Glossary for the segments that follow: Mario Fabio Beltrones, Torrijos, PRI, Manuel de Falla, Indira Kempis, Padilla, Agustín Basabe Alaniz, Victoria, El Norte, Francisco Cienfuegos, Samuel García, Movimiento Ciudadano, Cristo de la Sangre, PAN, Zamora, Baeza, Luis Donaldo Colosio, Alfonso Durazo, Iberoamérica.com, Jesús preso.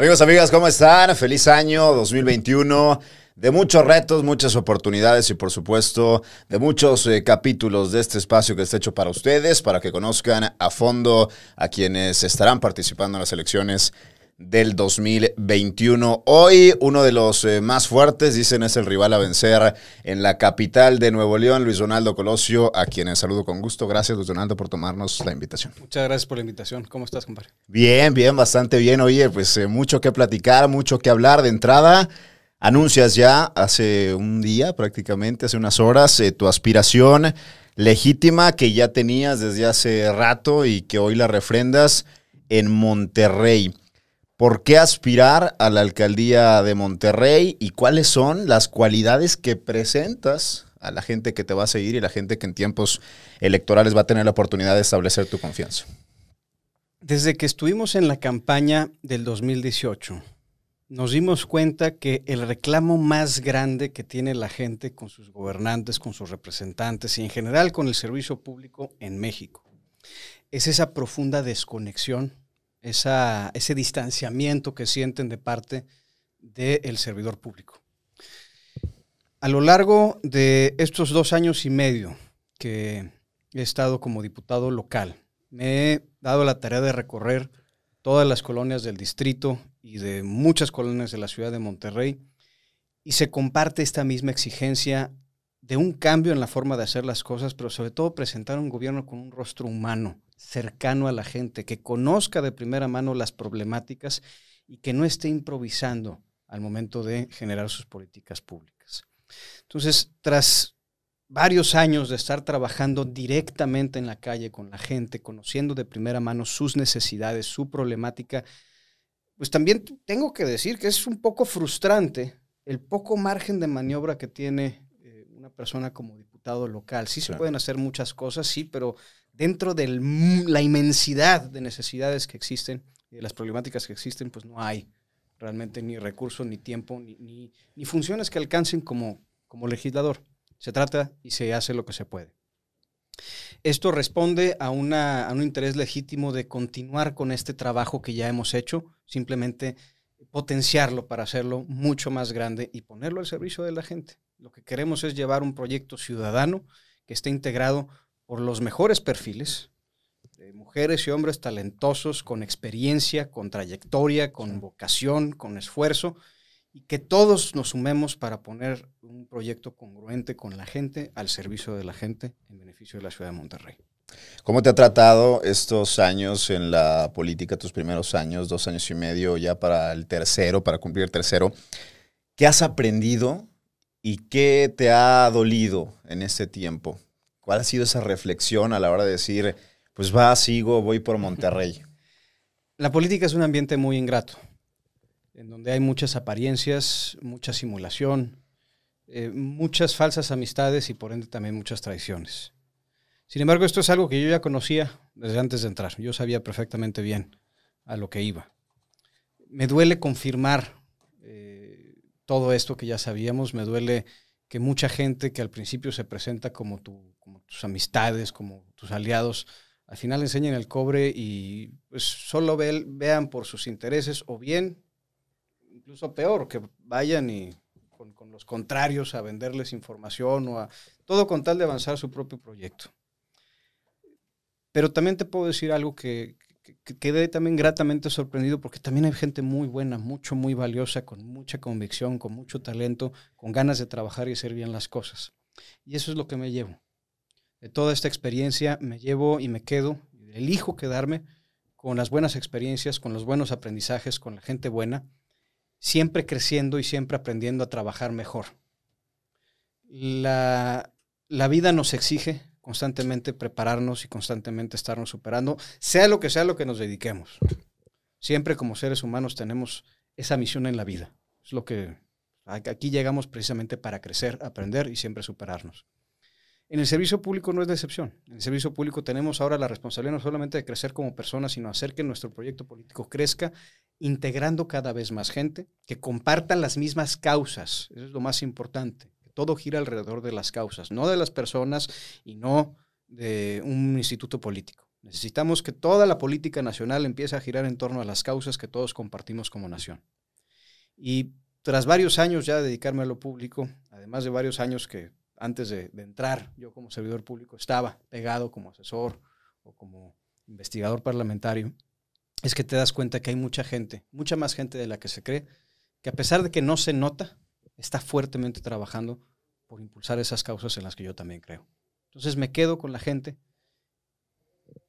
Amigos, amigas, ¿cómo están? Feliz año 2021. De muchos retos, muchas oportunidades y, por supuesto, de muchos capítulos de este espacio que está hecho para ustedes, para que conozcan a fondo a quienes estarán participando en las elecciones del 2021. Hoy, uno de los más fuertes, dicen, es el rival a vencer en la capital de Nuevo León, Luis Donaldo Colosio, a quienes saludo con gusto. Gracias, Luis Donaldo, por tomarnos la invitación. Muchas gracias por la invitación. ¿Cómo estás, compadre? Bien, bien, bastante bien. Oye, pues mucho que platicar, mucho que hablar. De entrada, anuncias ya hace un día, prácticamente, hace unas horas, tu aspiración legítima que ya tenías desde hace rato y que hoy la refrendas en Monterrey. ¿Por qué aspirar a la alcaldía de Monterrey y cuáles son las cualidades que presentas a la gente que te va a seguir y la gente que en tiempos electorales va a tener la oportunidad de establecer tu confianza? Desde que estuvimos en la campaña del 2018, nos dimos cuenta que el reclamo más grande que tiene la gente con sus gobernantes, con sus representantes y en general con el servicio público en México es esa profunda desconexión, ese distanciamiento que sienten de parte del servidor público. A lo largo de estos 2 años y medio que he estado como diputado local, me he dado la tarea de recorrer todas las colonias del distrito y de muchas colonias de la ciudad de Monterrey, y se comparte esta misma exigencia de un cambio en la forma de hacer las cosas, pero sobre todo presentar un gobierno con un rostro humano, cercano a la gente, que conozca de primera mano las problemáticas y que no esté improvisando al momento de generar sus políticas públicas. Entonces, tras varios años de estar trabajando directamente en la calle con la gente, conociendo de primera mano sus necesidades, su problemática, pues también tengo que decir que es un poco frustrante el poco margen de maniobra que tiene una persona como diputado local. Sí, se pueden hacer muchas cosas, sí, pero dentro de la inmensidad de necesidades que existen y de las problemáticas que existen, pues no hay realmente ni recursos, ni tiempo, ni funciones que alcancen como legislador. Se trata y se hace lo que se puede. Esto responde a un interés legítimo de continuar con este trabajo que ya hemos hecho, simplemente potenciarlo para hacerlo mucho más grande y ponerlo al servicio de la gente. Lo que queremos es llevar un proyecto ciudadano que esté integrado por los mejores perfiles, de mujeres y hombres talentosos, con experiencia, con trayectoria, con vocación, con esfuerzo, y que todos nos sumemos para poner un proyecto congruente con la gente, al servicio de la gente, en beneficio de la ciudad de Monterrey. ¿Cómo te ha tratado estos años en la política, tus primeros años, 2 años y medio, ya para el tercero, para cumplir el tercero? ¿Qué has aprendido y qué te ha dolido en este tiempo? ¿Cuál ha sido esa reflexión a la hora de decir, pues va, sigo, voy por Monterrey? La política es un ambiente muy ingrato, en donde hay muchas apariencias, mucha simulación, muchas falsas amistades y por ende también muchas traiciones. Sin embargo, esto es algo que yo ya conocía desde antes de entrar. Yo sabía perfectamente bien a lo que iba. Me duele confirmar todo esto que ya sabíamos, me duele que mucha gente que al principio se presenta como tus amistades, como tus aliados, al final enseñen el cobre y pues solo vean por sus intereses, o bien, incluso peor, que vayan y con los contrarios a venderles información o a todo con tal de avanzar su propio proyecto. Pero también te puedo decir algo que quedé también gratamente sorprendido, porque también hay gente muy buena, muy valiosa, con mucha convicción, con mucho talento, con ganas de trabajar y hacer bien las cosas. Y eso es lo que me llevo. De toda esta experiencia me llevo y me quedo, elijo quedarme con las buenas experiencias, con los buenos aprendizajes, con la gente buena, siempre creciendo y siempre aprendiendo a trabajar mejor. La vida nos exige constantemente prepararnos y constantemente estarnos superando, sea lo que nos dediquemos. Siempre como seres humanos tenemos esa misión en la vida. Es lo que aquí llegamos precisamente para crecer, aprender y siempre superarnos. En el servicio público no es la excepción. En el servicio público tenemos ahora la responsabilidad no solamente de crecer como personas, sino hacer que nuestro proyecto político crezca, integrando cada vez más gente, que compartan las mismas causas. Eso es lo más importante. Todo gira alrededor de las causas, no de las personas y no de un instituto político. Necesitamos que toda la política nacional empiece a girar en torno a las causas que todos compartimos como nación. Y tras varios años ya de dedicarme a lo público, además de varios años que antes de entrar yo como servidor público estaba pegado como asesor o como investigador parlamentario, es que te das cuenta que hay mucha gente, mucha más gente de la que se cree, que a pesar de que no se nota, está fuertemente trabajando por impulsar esas causas en las que yo también creo. Entonces me quedo con la gente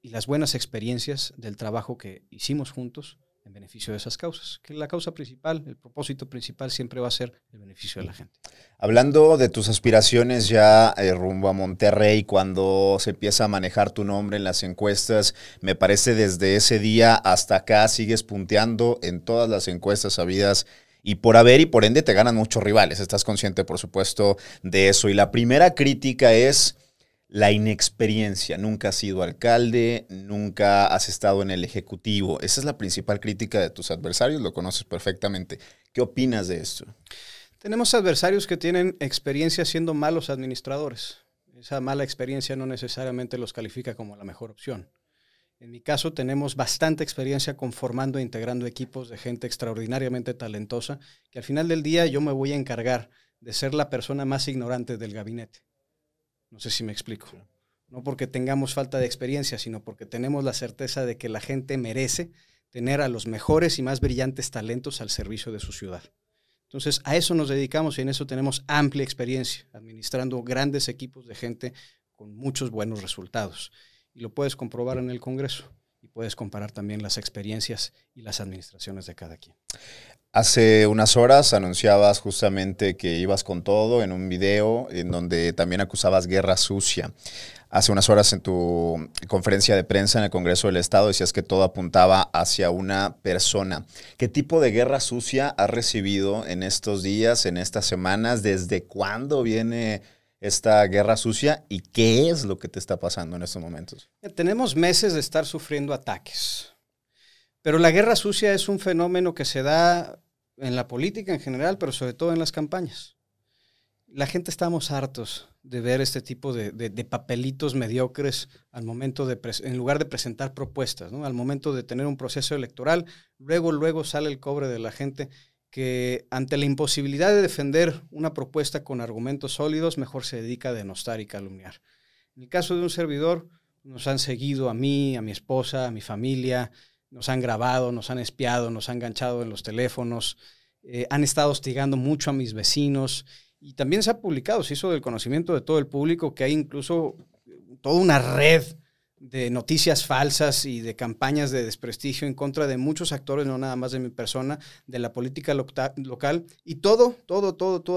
y las buenas experiencias del trabajo que hicimos juntos en beneficio de esas causas, que la causa principal, el propósito principal siempre va a ser el beneficio de la gente. Hablando de tus aspiraciones ya rumbo a Monterrey, cuando se empieza a manejar tu nombre en las encuestas, me parece desde ese día hasta acá sigues punteando en todas las encuestas habidas y por haber, y por ende te ganan muchos rivales. Estás consciente, por supuesto, de eso. Y la primera crítica es la inexperiencia. Nunca has sido alcalde, nunca has estado en el Ejecutivo. Esa es la principal crítica de tus adversarios, lo conoces perfectamente. ¿Qué opinas de esto? Tenemos adversarios que tienen experiencia siendo malos administradores. Esa mala experiencia no necesariamente los califica como la mejor opción. En mi caso, tenemos bastante experiencia conformando e integrando equipos de gente extraordinariamente talentosa, que al final del día yo me voy a encargar de ser la persona más ignorante del gabinete. No sé si me explico. No porque tengamos falta de experiencia, sino porque tenemos la certeza de que la gente merece tener a los mejores y más brillantes talentos al servicio de su ciudad. Entonces, a eso nos dedicamos y en eso tenemos amplia experiencia, administrando grandes equipos de gente con muchos buenos resultados. Y lo puedes comprobar en el Congreso y puedes comparar también las experiencias y las administraciones de cada quien. Hace unas horas anunciabas justamente que ibas con todo en un video en donde también acusabas guerra sucia. Hace unas horas en tu conferencia de prensa en el Congreso del Estado decías que todo apuntaba hacia una persona. ¿Qué tipo de guerra sucia has recibido en estos días, en estas semanas? ¿Desde cuándo viene esta guerra sucia y qué es lo que te está pasando en estos momentos? Tenemos meses de estar sufriendo ataques, pero la guerra sucia es un fenómeno que se da en la política en general, pero sobre todo en las campañas. La gente estamos hartos de ver este tipo de papelitos mediocres al momento en lugar de presentar propuestas, ¿no? Al momento de tener un proceso electoral, luego sale el cobre de la gente que ante la imposibilidad de defender una propuesta con argumentos sólidos, mejor se dedica a denostar y calumniar. En el caso de un servidor, nos han seguido a mí, a mi esposa, a mi familia, nos han grabado, nos han espiado, nos han enganchado en los teléfonos, han estado hostigando mucho a mis vecinos, y también se ha publicado, se hizo del conocimiento de todo el público, que hay incluso toda una red de noticias falsas y de campañas de desprestigio en contra de muchos actores, no nada más de mi persona, de la política local, y todo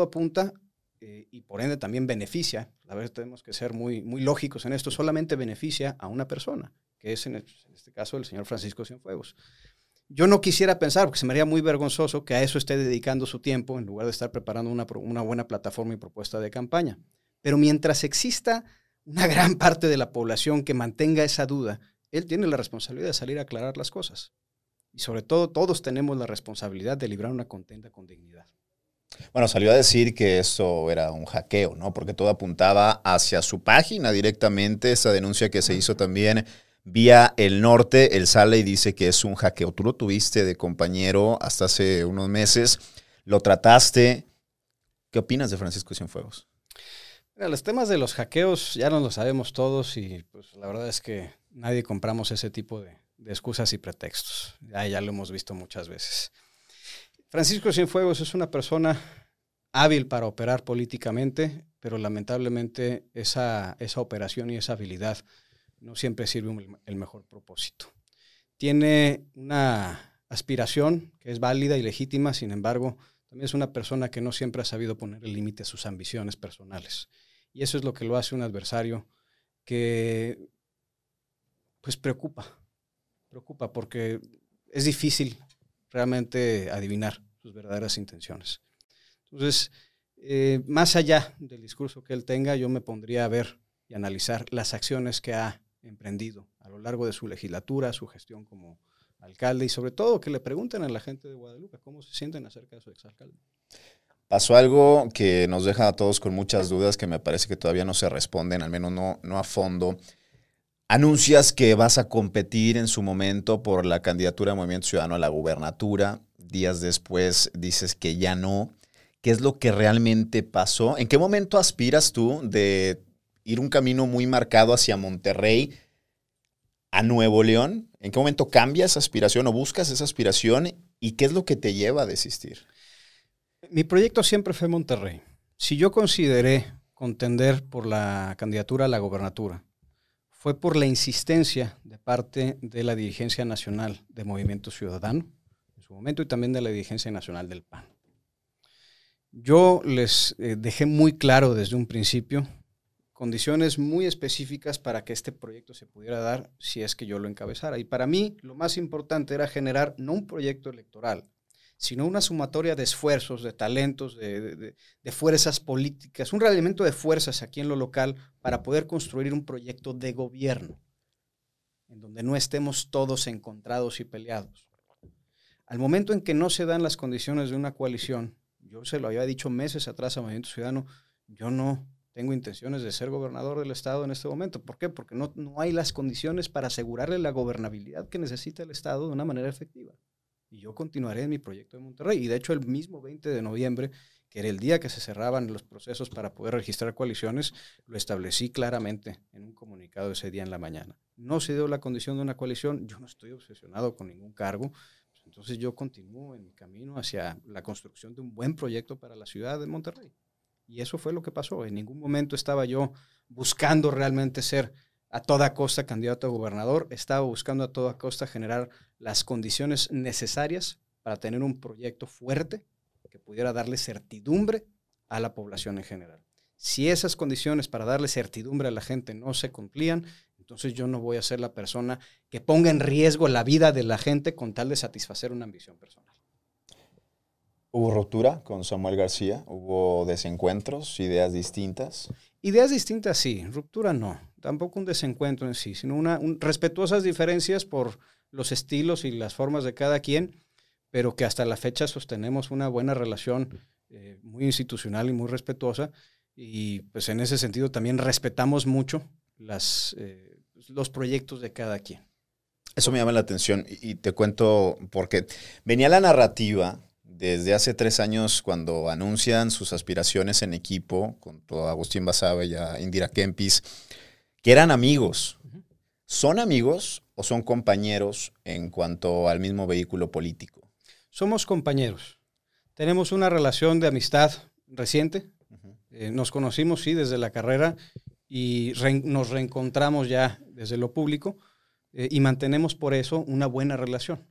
apunta, y por ende también beneficia, a ver, tenemos que ser muy lógicos en esto, solamente beneficia a una persona, que es en este caso el señor Francisco Cienfuegos. Yo no quisiera pensar, porque se me haría muy vergonzoso que a eso esté dedicando su tiempo, en lugar de estar preparando una buena plataforma y propuesta de campaña. Pero mientras exista una gran parte de la población que mantenga esa duda, él tiene la responsabilidad de salir a aclarar las cosas. Y sobre todo, todos tenemos la responsabilidad de librar una contienda con dignidad. Bueno, salió a decir que eso era un hackeo, ¿no? Porque todo apuntaba hacia su página directamente, esa denuncia que se hizo también vía El Norte. Él sale y dice que es un hackeo. Tú lo tuviste de compañero hasta hace unos meses, lo trataste. ¿Qué opinas de Francisco Cienfuegos? Mira, los temas de los hackeos ya nos los sabemos todos y pues la verdad es que nadie compramos ese tipo de excusas y pretextos. Ya lo hemos visto muchas veces. Francisco Cienfuegos es una persona hábil para operar políticamente, pero lamentablemente esa operación y esa habilidad no siempre sirve el mejor propósito. Tiene una aspiración que es válida y legítima, sin embargo, también es una persona que no siempre ha sabido poner el límite a sus ambiciones personales. Y eso es lo que lo hace un adversario que pues preocupa porque es difícil realmente adivinar sus verdaderas intenciones. Entonces, más allá del discurso que él tenga, yo me pondría a ver y analizar las acciones que ha emprendido a lo largo de su legislatura, su gestión como alcalde y sobre todo que le pregunten a la gente de Guadalupe cómo se sienten acerca de su exalcalde. Pasó algo que nos deja a todos con muchas dudas que me parece que todavía no se responden, al menos no a fondo. Anuncias que vas a competir en su momento por la candidatura de Movimiento Ciudadano a la gubernatura. Días después dices que ya no. ¿Qué es lo que realmente pasó? ¿En qué momento aspiras tú de ir un camino muy marcado hacia Monterrey a Nuevo León? ¿En qué momento cambias esa aspiración o buscas esa aspiración? ¿Y qué es lo que te lleva a desistir? Mi proyecto siempre fue Monterrey. Si yo consideré contender por la candidatura a la gobernatura, fue por la insistencia de parte de la dirigencia nacional de Movimiento Ciudadano, en su momento, y también de la dirigencia nacional del PAN. Yo les dejé muy claro desde un principio condiciones muy específicas para que este proyecto se pudiera dar si es que yo lo encabezara. Y para mí lo más importante era generar no un proyecto electoral, sino una sumatoria de esfuerzos, de talentos, de fuerzas políticas, un realimento de fuerzas aquí en lo local para poder construir un proyecto de gobierno en donde no estemos todos encontrados y peleados. Al momento en que no se dan las condiciones de una coalición, yo se lo había dicho meses atrás a Movimiento Ciudadano, yo no tengo intenciones de ser gobernador del estado en este momento. ¿Por qué? Porque no hay las condiciones para asegurarle la gobernabilidad que necesita el estado de una manera efectiva. Y yo continuaré en mi proyecto de Monterrey. Y de hecho el mismo 20 de noviembre, que era el día que se cerraban los procesos para poder registrar coaliciones, lo establecí claramente en un comunicado ese día en la mañana. No se dio la condición de una coalición, yo no estoy obsesionado con ningún cargo, pues entonces yo continúo en mi camino hacia la construcción de un buen proyecto para la ciudad de Monterrey. Y eso fue lo que pasó. En ningún momento estaba yo buscando realmente ser a toda costa candidato a gobernador, estaba buscando a toda costa generar las condiciones necesarias para tener un proyecto fuerte que pudiera darle certidumbre a la población en general. Si esas condiciones para darle certidumbre a la gente no se cumplían, entonces yo no voy a ser la persona que ponga en riesgo la vida de la gente con tal de satisfacer una ambición personal. ¿Hubo ruptura con Samuel García? ¿Hubo desencuentros, ideas distintas? Ideas distintas sí, ruptura no. Tampoco un desencuentro en sí, sino respetuosas diferencias por los estilos y las formas de cada quien, pero que hasta la fecha sostenemos una buena relación muy institucional y muy respetuosa. Y pues en ese sentido también respetamos mucho los proyectos de cada quien. Eso me llama la atención y te cuento porque venía la narrativa desde hace 3 años cuando anuncian sus aspiraciones en equipo con todo Agustín Basabe y a Indira Kempis, que eran amigos. ¿Son amigos o son compañeros en cuanto al mismo vehículo político? Somos compañeros. Tenemos una relación de amistad reciente. Nos conocimos, sí, desde la carrera y nos reencontramos ya desde lo público y mantenemos por eso una buena relación.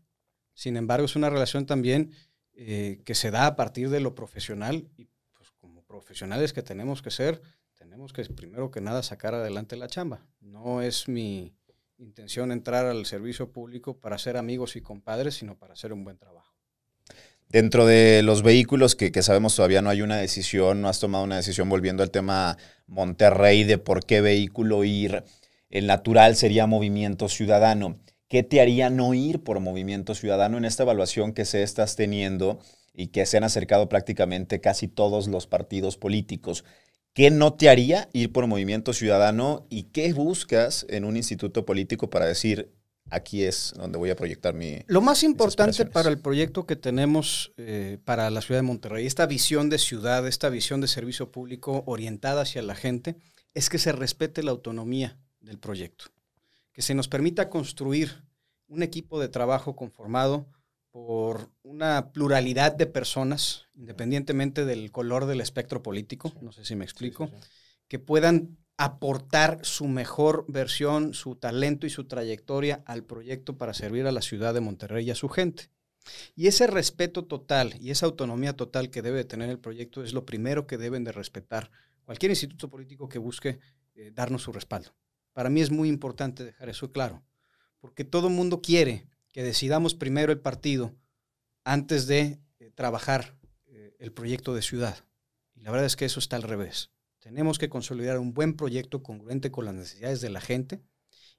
Sin embargo, es una relación también que se da a partir de lo profesional y pues, como profesionales que tenemos que ser, tenemos que primero que nada sacar adelante la chamba. No es mi intención entrar al servicio público para ser amigos y compadres, sino para hacer un buen trabajo. Dentro de los vehículos que sabemos todavía no hay una decisión, no has tomado una decisión volviendo al tema Monterrey de por qué vehículo ir, el natural sería Movimiento Ciudadano. ¿Qué te haría no ir por Movimiento Ciudadano en esta evaluación que estás teniendo y que se han acercado prácticamente casi todos los partidos políticos? ¿Qué no te haría ir por Movimiento Ciudadano y qué buscas en un instituto político para decir aquí es donde voy a proyectar mi... Lo más importante para el proyecto que tenemos para la ciudad de Monterrey, esta visión de ciudad, esta visión de servicio público orientada hacia la gente, es que se respete la autonomía del proyecto, que se nos permita construir un equipo de trabajo conformado por una pluralidad de personas, independientemente del color del espectro político, sí, no sé si me explico, sí. Que puedan aportar su mejor versión, su talento y su trayectoria al proyecto para servir a la ciudad de Monterrey y a su gente. Y ese respeto total y esa autonomía total que debe tener el proyecto es lo primero que deben de respetar cualquier instituto político que busque darnos su respaldo. Para mí es muy importante dejar eso claro, porque todo el mundo quiere que decidamos primero el partido antes de trabajar el proyecto de ciudad. Y la verdad es que eso está al revés. Tenemos que consolidar un buen proyecto congruente con las necesidades de la gente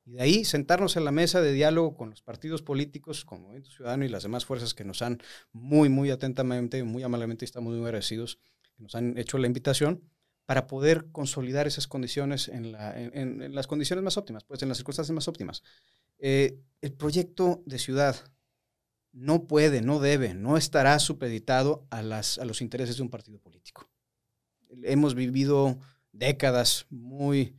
y de ahí sentarnos en la mesa de diálogo con los partidos políticos, con Movimiento Ciudadano y las demás fuerzas que nos han muy atentamente, muy amablemente, y estamos muy agradecidos, que nos han hecho la invitación para poder consolidar esas condiciones en las condiciones más óptimas, pues en las circunstancias más óptimas. El proyecto de ciudad no puede, no debe, no estará supeditado a los intereses de un partido político. Hemos vivido décadas muy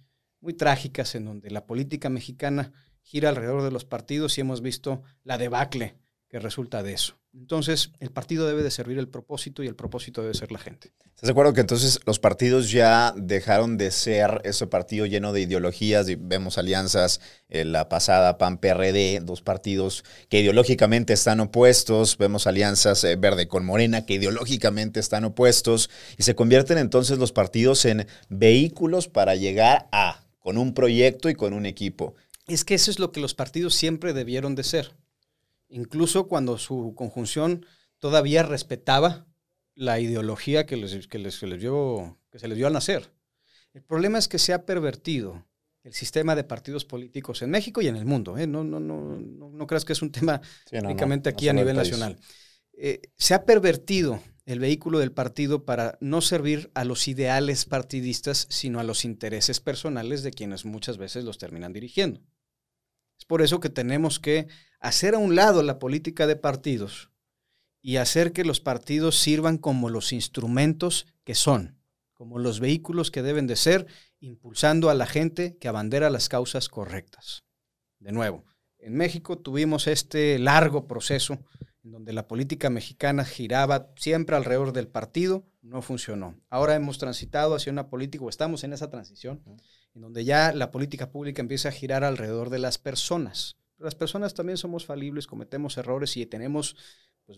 trágicas en donde la política mexicana gira alrededor de los partidos y hemos visto la debacle que resulta de eso. Entonces, el partido debe de servir el propósito y el propósito debe ser la gente. ¿Estás de acuerdo que entonces los partidos ya dejaron de ser ese partido lleno de ideologías? Y vemos alianzas, la pasada PAN-PRD, dos partidos que ideológicamente están opuestos. Vemos alianzas verde con Morena que ideológicamente están opuestos. Y se convierten entonces los partidos en vehículos para llegar con un proyecto y con un equipo. Es que eso es lo que los partidos siempre debieron de ser. Incluso cuando su conjunción todavía respetaba la ideología que se les dio al nacer. El problema es que se ha pervertido el sistema de partidos políticos en México y en el mundo. No creas que es un tema únicamente aquí a nivel nacional. Se ha pervertido el vehículo del partido para no servir a los ideales partidistas, sino a los intereses personales de quienes muchas veces los terminan dirigiendo. Es por eso que tenemos que hacer a un lado la política de partidos y hacer que los partidos sirvan como los instrumentos que son, como los vehículos que deben de ser, impulsando a la gente que abandera las causas correctas. De nuevo, en México tuvimos este largo proceso en donde la política mexicana giraba siempre alrededor del partido, no funcionó. Ahora hemos transitado hacia una política, o estamos en esa transición, en donde ya la política pública empieza a girar alrededor de las personas. Pero las personas también somos falibles, cometemos errores y tenemos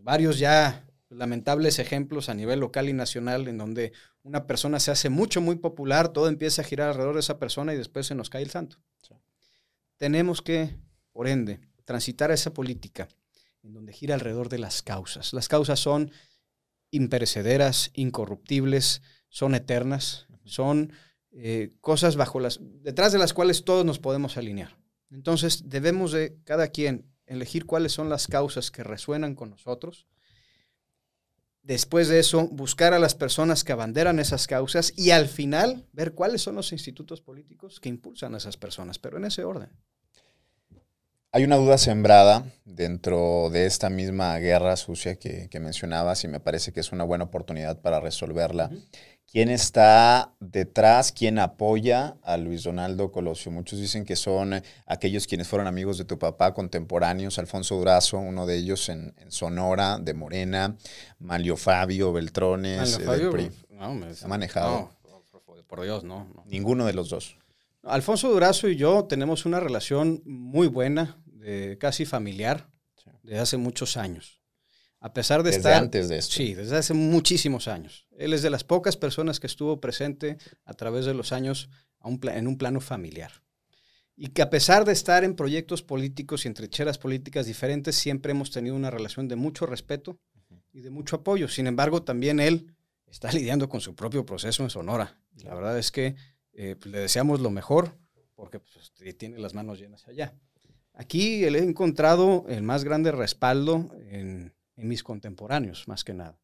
varios ya lamentables ejemplos a nivel local y nacional en donde una persona se hace muy popular, todo empieza a girar alrededor de esa persona y después se nos cae el santo. Sí. Tenemos que, por ende, transitar a esa política en donde gira alrededor de las causas. Las causas son imperecederas, incorruptibles, son eternas, son cosas detrás de las cuales todos nos podemos alinear. Entonces debemos de cada quien elegir cuáles son las causas que resuenan con nosotros. Después de eso, buscar a las personas que abanderan esas causas y al final ver cuáles son los institutos políticos que impulsan a esas personas, pero en ese orden. Hay una duda sembrada dentro de esta misma guerra sucia que mencionabas y me parece que es una buena oportunidad para resolverla. Uh-huh. ¿Quién está detrás? ¿Quién apoya a Luis Donaldo Colosio? Muchos dicen que son aquellos quienes fueron amigos de tu papá, contemporáneos. Alfonso Durazo, uno de ellos en Sonora, de Morena. Mario Fabio Beltrones, del PRI. ¿Ha manejado? No, por Dios, no. Ninguno de los dos. Alfonso Durazo y yo tenemos una relación muy buena, casi familiar, desde hace muchos años. A pesar de estar... Desde antes de esto. Sí, desde hace muchísimos años. Él es de las pocas personas que estuvo presente a través de los años en un plano familiar. Y que a pesar de estar en proyectos políticos y en trincheras políticas diferentes, siempre hemos tenido una relación de mucho respeto y de mucho apoyo. Sin embargo, también él está lidiando con su propio proceso en Sonora. La verdad es que le deseamos lo mejor porque tiene las manos llenas allá. Aquí él he encontrado el más grande respaldo en mis contemporáneos, más que nada.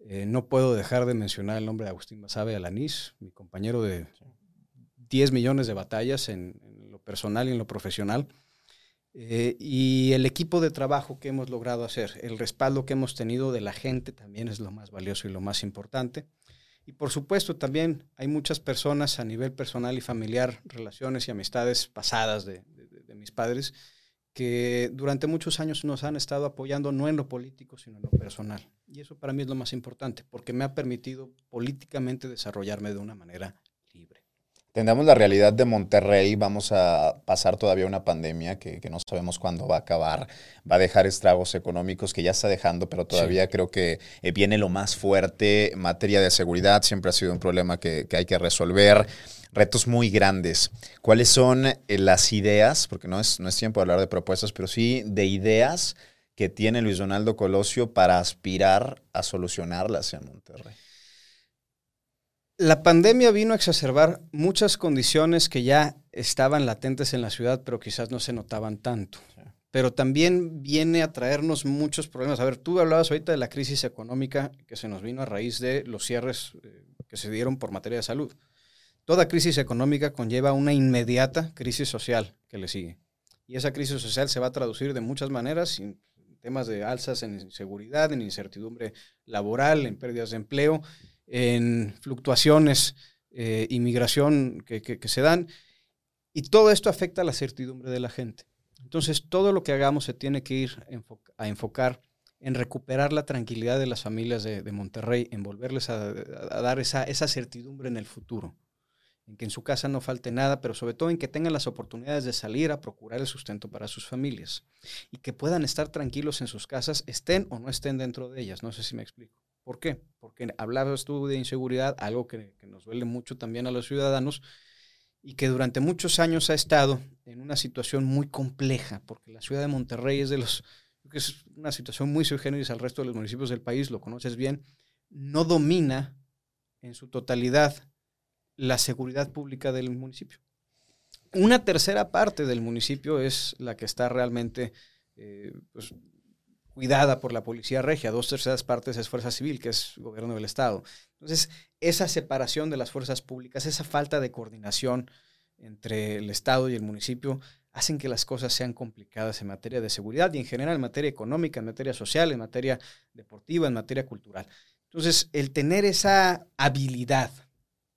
No puedo dejar de mencionar el nombre de Agustín Basabe Alaniz, mi compañero de 10 millones de batallas en lo personal y en lo profesional, y el equipo de trabajo que hemos logrado hacer, el respaldo que hemos tenido de la gente también es lo más valioso y lo más importante. Y por supuesto también hay muchas personas a nivel personal y familiar, relaciones y amistades pasadas de mis padres, que durante muchos años nos han estado apoyando no en lo político, sino en lo personal. Y eso para mí es lo más importante, porque me ha permitido políticamente desarrollarme de una manera libre. Tendamos la realidad de Monterrey, vamos a pasar todavía una pandemia que no sabemos cuándo va a acabar, va a dejar estragos económicos que ya está dejando, pero todavía creo que viene lo más fuerte. En materia de seguridad siempre ha sido un problema que hay que resolver. Retos muy grandes. ¿Cuáles son las ideas? Porque no es tiempo de hablar de propuestas, pero sí de ideas que tiene Luis Donaldo Colosio para aspirar a solucionarlas en Monterrey. La pandemia vino a exacerbar muchas condiciones que ya estaban latentes en la ciudad, pero quizás no se notaban tanto. Pero también viene a traernos muchos problemas. A ver, tú hablabas ahorita de la crisis económica que se nos vino a raíz de los cierres que se dieron por materia de salud. Toda crisis económica conlleva una inmediata crisis social que le sigue. Y esa crisis social se va a traducir de muchas maneras, en temas de alzas en inseguridad, en incertidumbre laboral, en pérdidas de empleo, en fluctuaciones, inmigración que se dan. Y todo esto afecta a la certidumbre de la gente. Entonces, todo lo que hagamos se tiene que ir a enfocar en recuperar la tranquilidad de las familias de Monterrey, en volverles a dar esa certidumbre en el futuro, en que en su casa no falte nada, pero sobre todo en que tengan las oportunidades de salir a procurar el sustento para sus familias y que puedan estar tranquilos en sus casas, estén o no estén dentro de ellas. No sé si me explico. ¿Por qué? Porque hablabas tú de inseguridad, algo que nos duele mucho también a los ciudadanos, y que durante muchos años ha estado en una situación muy compleja, porque la ciudad de Monterrey es una situación muy sui generis al resto de los municipios del país, lo conoces bien, no domina en su totalidad la seguridad pública del municipio. Una tercera parte del municipio es la que está realmente cuidada por la policía regia, 2/3 partes es fuerza civil, que es gobierno del estado. Entonces, esa separación de las fuerzas públicas, esa falta de coordinación entre el estado y el municipio, hacen que las cosas sean complicadas en materia de seguridad y en general en materia económica, en materia social, en materia deportiva, en materia cultural. Entonces, el tener esa habilidad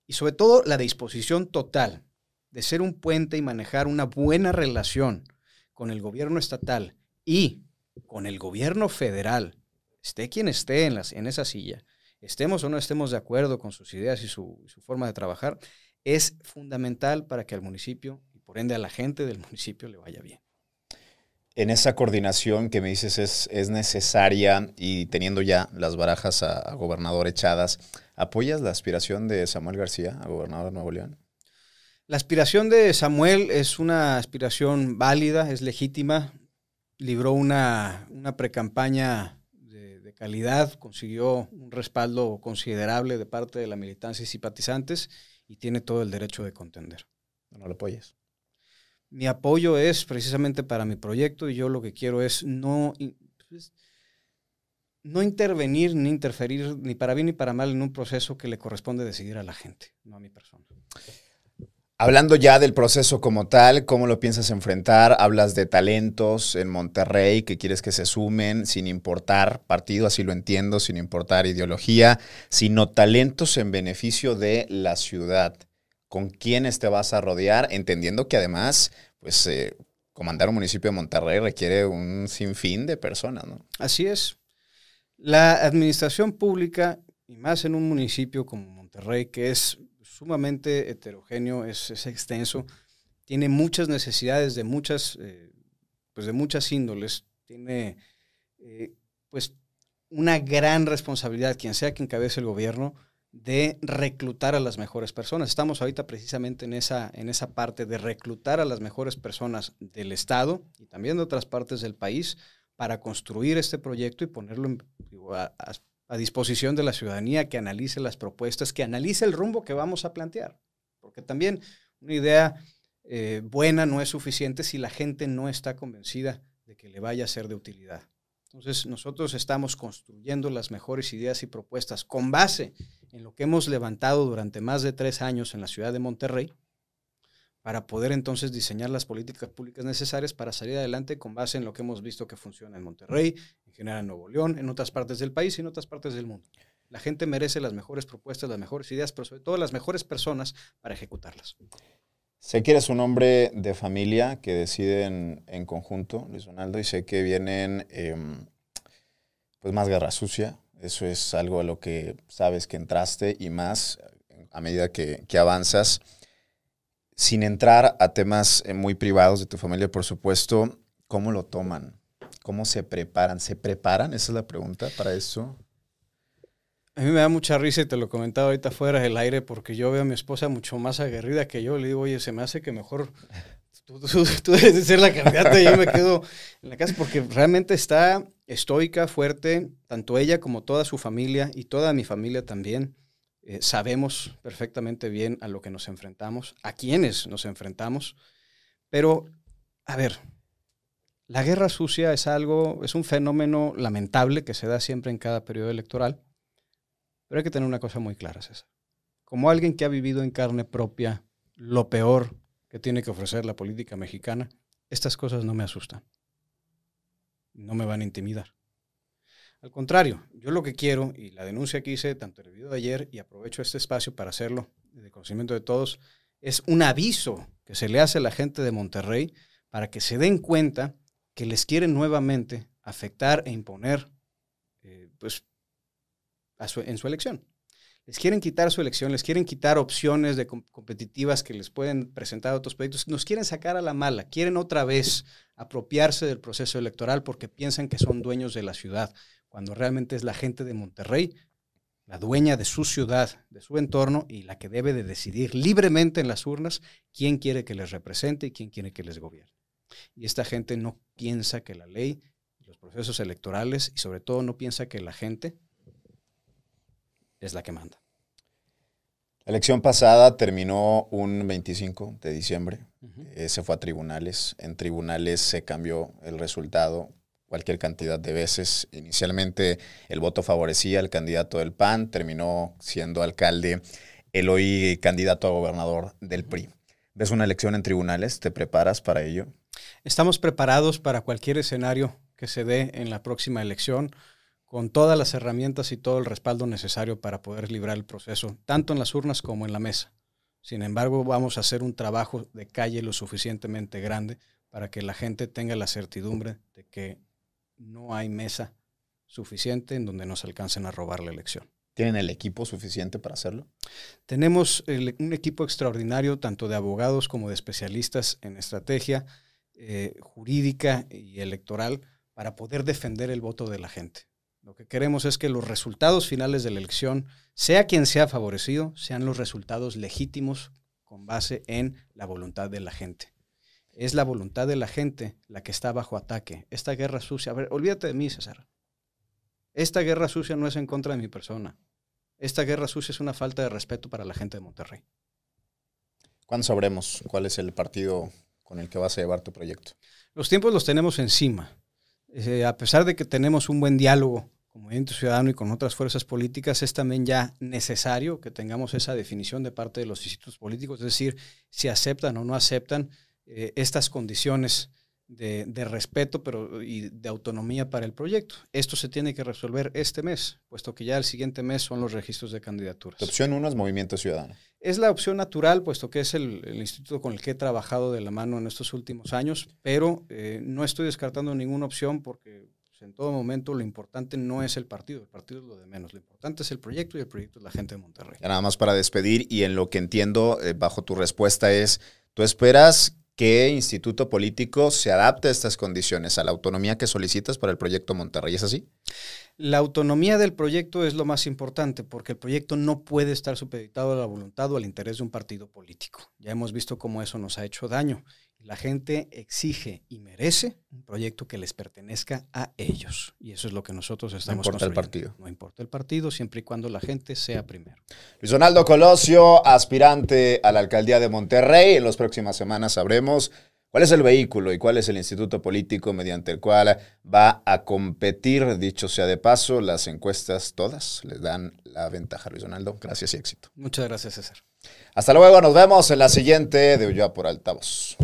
y sobre todo la disposición total de ser un puente y manejar una buena relación con el gobierno estatal y con el gobierno federal, esté quien esté en esa silla, estemos o no estemos de acuerdo con sus ideas y su forma de trabajar, es fundamental para que al municipio, y por ende a la gente del municipio, le vaya bien. En esa coordinación que me dices es necesaria, y teniendo ya las barajas a gobernador echadas, ¿apoyas la aspiración de Samuel García a gobernador de Nuevo León? La aspiración de Samuel es una aspiración válida, es legítima. Libró una precampaña de calidad, consiguió un respaldo considerable de parte de la militancia y simpatizantes y tiene todo el derecho de contender. ¿No lo apoyas? Mi apoyo es precisamente para mi proyecto y yo lo que quiero es no intervenir ni interferir ni para bien ni para mal en un proceso que le corresponde decidir a la gente, no a mi persona. Hablando ya del proceso como tal, ¿cómo lo piensas enfrentar? Hablas de talentos en Monterrey que quieres que se sumen sin importar partido, así lo entiendo, sin importar ideología, sino talentos en beneficio de la ciudad. ¿Con quiénes te vas a rodear? Entendiendo que además, pues, comandar un municipio de Monterrey requiere un sinfín de personas, ¿no? Así es. La administración pública, y más en un municipio como Monterrey, que es sumamente heterogéneo, es extenso, tiene muchas necesidades de muchas índoles, tiene pues una gran responsabilidad, quien sea que encabece el gobierno, de reclutar a las mejores personas. Estamos ahorita precisamente en esa parte de reclutar a las mejores personas del estado y también de otras partes del país para construir este proyecto y ponerlo a disposición de la ciudadanía, que analice las propuestas, que analice el rumbo que vamos a plantear. Porque también una idea buena no es suficiente si la gente no está convencida de que le vaya a ser de utilidad. Entonces nosotros estamos construyendo las mejores ideas y propuestas con base en lo que hemos levantado durante más de 3 años en la ciudad de Monterrey para poder entonces diseñar las políticas públicas necesarias para salir adelante con base en lo que hemos visto que funciona en Monterrey, en general en Nuevo León, en otras partes del país y en otras partes del mundo. La gente merece las mejores propuestas, las mejores ideas, pero sobre todo las mejores personas para ejecutarlas. Sé que eres un hombre de familia que deciden en conjunto, Luis Donaldo, y sé que vienen pues más guerra sucia. Eso es algo a lo que sabes que entraste y más a medida que avanzas. Sin entrar a temas muy privados de tu familia, por supuesto, ¿cómo lo toman? ¿Cómo se preparan? ¿Se preparan? Esa es la pregunta para eso. A mí me da mucha risa y te lo comentaba ahorita fuera del aire porque yo veo a mi esposa mucho más aguerrida que yo. Le digo, oye, se me hace que mejor tú debes de ser la candidata y yo me quedo en la casa porque realmente está estoica, fuerte, tanto ella como toda su familia y toda mi familia también. Sabemos perfectamente bien a lo que nos enfrentamos, a quiénes nos enfrentamos, pero a ver, la guerra sucia es un fenómeno lamentable que se da siempre en cada periodo electoral, pero hay que tener una cosa muy clara, César. como alguien que ha vivido en carne propia lo peor que tiene que ofrecer la política mexicana, estas cosas no me asustan, no me van a intimidar. Al contrario, yo lo que quiero, y la denuncia que hice tanto en el video de ayer, y aprovecho este espacio para hacerlo de conocimiento de todos, es un aviso que se le hace a la gente de Monterrey para que se den cuenta que les quieren nuevamente afectar e imponer en su elección. Les quieren quitar su elección, les quieren quitar opciones de competitivas que les pueden presentar otros proyectos, nos quieren sacar a la mala, quieren otra vez apropiarse del proceso electoral porque piensan que son dueños de la ciudad, cuando realmente es la gente de Monterrey la dueña de su ciudad, de su entorno, y la que debe de decidir libremente en las urnas quién quiere que les represente y quién quiere que les gobierne. Y esta gente no piensa que la ley, los procesos electorales, y sobre todo no piensa que la gente es la que manda. La elección pasada terminó un 25 de diciembre. Se fue a tribunales. En tribunales se cambió el resultado cualquier cantidad de veces. Inicialmente el voto favorecía al candidato del PAN, terminó siendo alcalde el hoy candidato a gobernador del PRI. ¿Ves una elección en tribunales? ¿Te preparas para ello? Estamos preparados para cualquier escenario que se dé en la próxima elección, con todas las herramientas y todo el respaldo necesario para poder librar el proceso, tanto en las urnas como en la mesa. Sin embargo, vamos a hacer un trabajo de calle lo suficientemente grande para que la gente tenga la certidumbre de que no hay mesa suficiente en donde nos alcancen a robar la elección. ¿Tienen el equipo suficiente para hacerlo? Tenemos un equipo extraordinario, tanto de abogados como de especialistas en estrategia jurídica y electoral, para poder defender el voto de la gente. Lo que queremos es que los resultados finales de la elección, sea quien sea favorecido, sean los resultados legítimos con base en la voluntad de la gente. Es la voluntad de la gente la que está bajo ataque. Esta guerra sucia, a ver, olvídate de mí, César. Esta guerra sucia no es en contra de mi persona. Esta guerra sucia es una falta de respeto para la gente de Monterrey. ¿Cuándo sabremos cuál es el partido con el que vas a llevar tu proyecto? Los tiempos los tenemos encima. A pesar de que tenemos un buen diálogo con Movimiento Ciudadano y con otras fuerzas políticas, es también ya necesario que tengamos esa definición de parte de los institutos políticos, es decir, si aceptan o no aceptan estas condiciones de respeto y de autonomía para el proyecto. Esto se tiene que resolver este mes, puesto que ya el siguiente mes son los registros de candidaturas. La opción 1 es Movimiento Ciudadano. Es la opción natural, puesto que es el instituto con el que he trabajado de la mano en estos últimos años, pero no estoy descartando ninguna opción porque pues, en todo momento lo importante no es el partido es lo de menos, lo importante es el proyecto y el proyecto es la gente de Monterrey. Ya nada más para despedir, y en lo que entiendo bajo tu respuesta es, ¿tú esperas qué instituto político se adapte a estas condiciones, a la autonomía que solicitas para el proyecto Monterrey? ¿Es así? La autonomía del proyecto es lo más importante, porque el proyecto no puede estar supeditado a la voluntad o al interés de un partido político. Ya hemos visto cómo eso nos ha hecho daño. La gente exige y merece un proyecto que les pertenezca a ellos. Y eso es lo que nosotros estamos construyendo. No importa el partido. No importa el partido, siempre y cuando la gente sea primero. Luis Donaldo Colosio, aspirante a la alcaldía de Monterrey. En las próximas semanas sabremos cuál es el vehículo y cuál es el instituto político mediante el cual va a competir. Dicho sea de paso, las encuestas todas les dan la ventaja. Luis Donaldo, gracias y éxito. Muchas gracias, César. Hasta luego, nos vemos en la siguiente de Ulloa por Altavoz.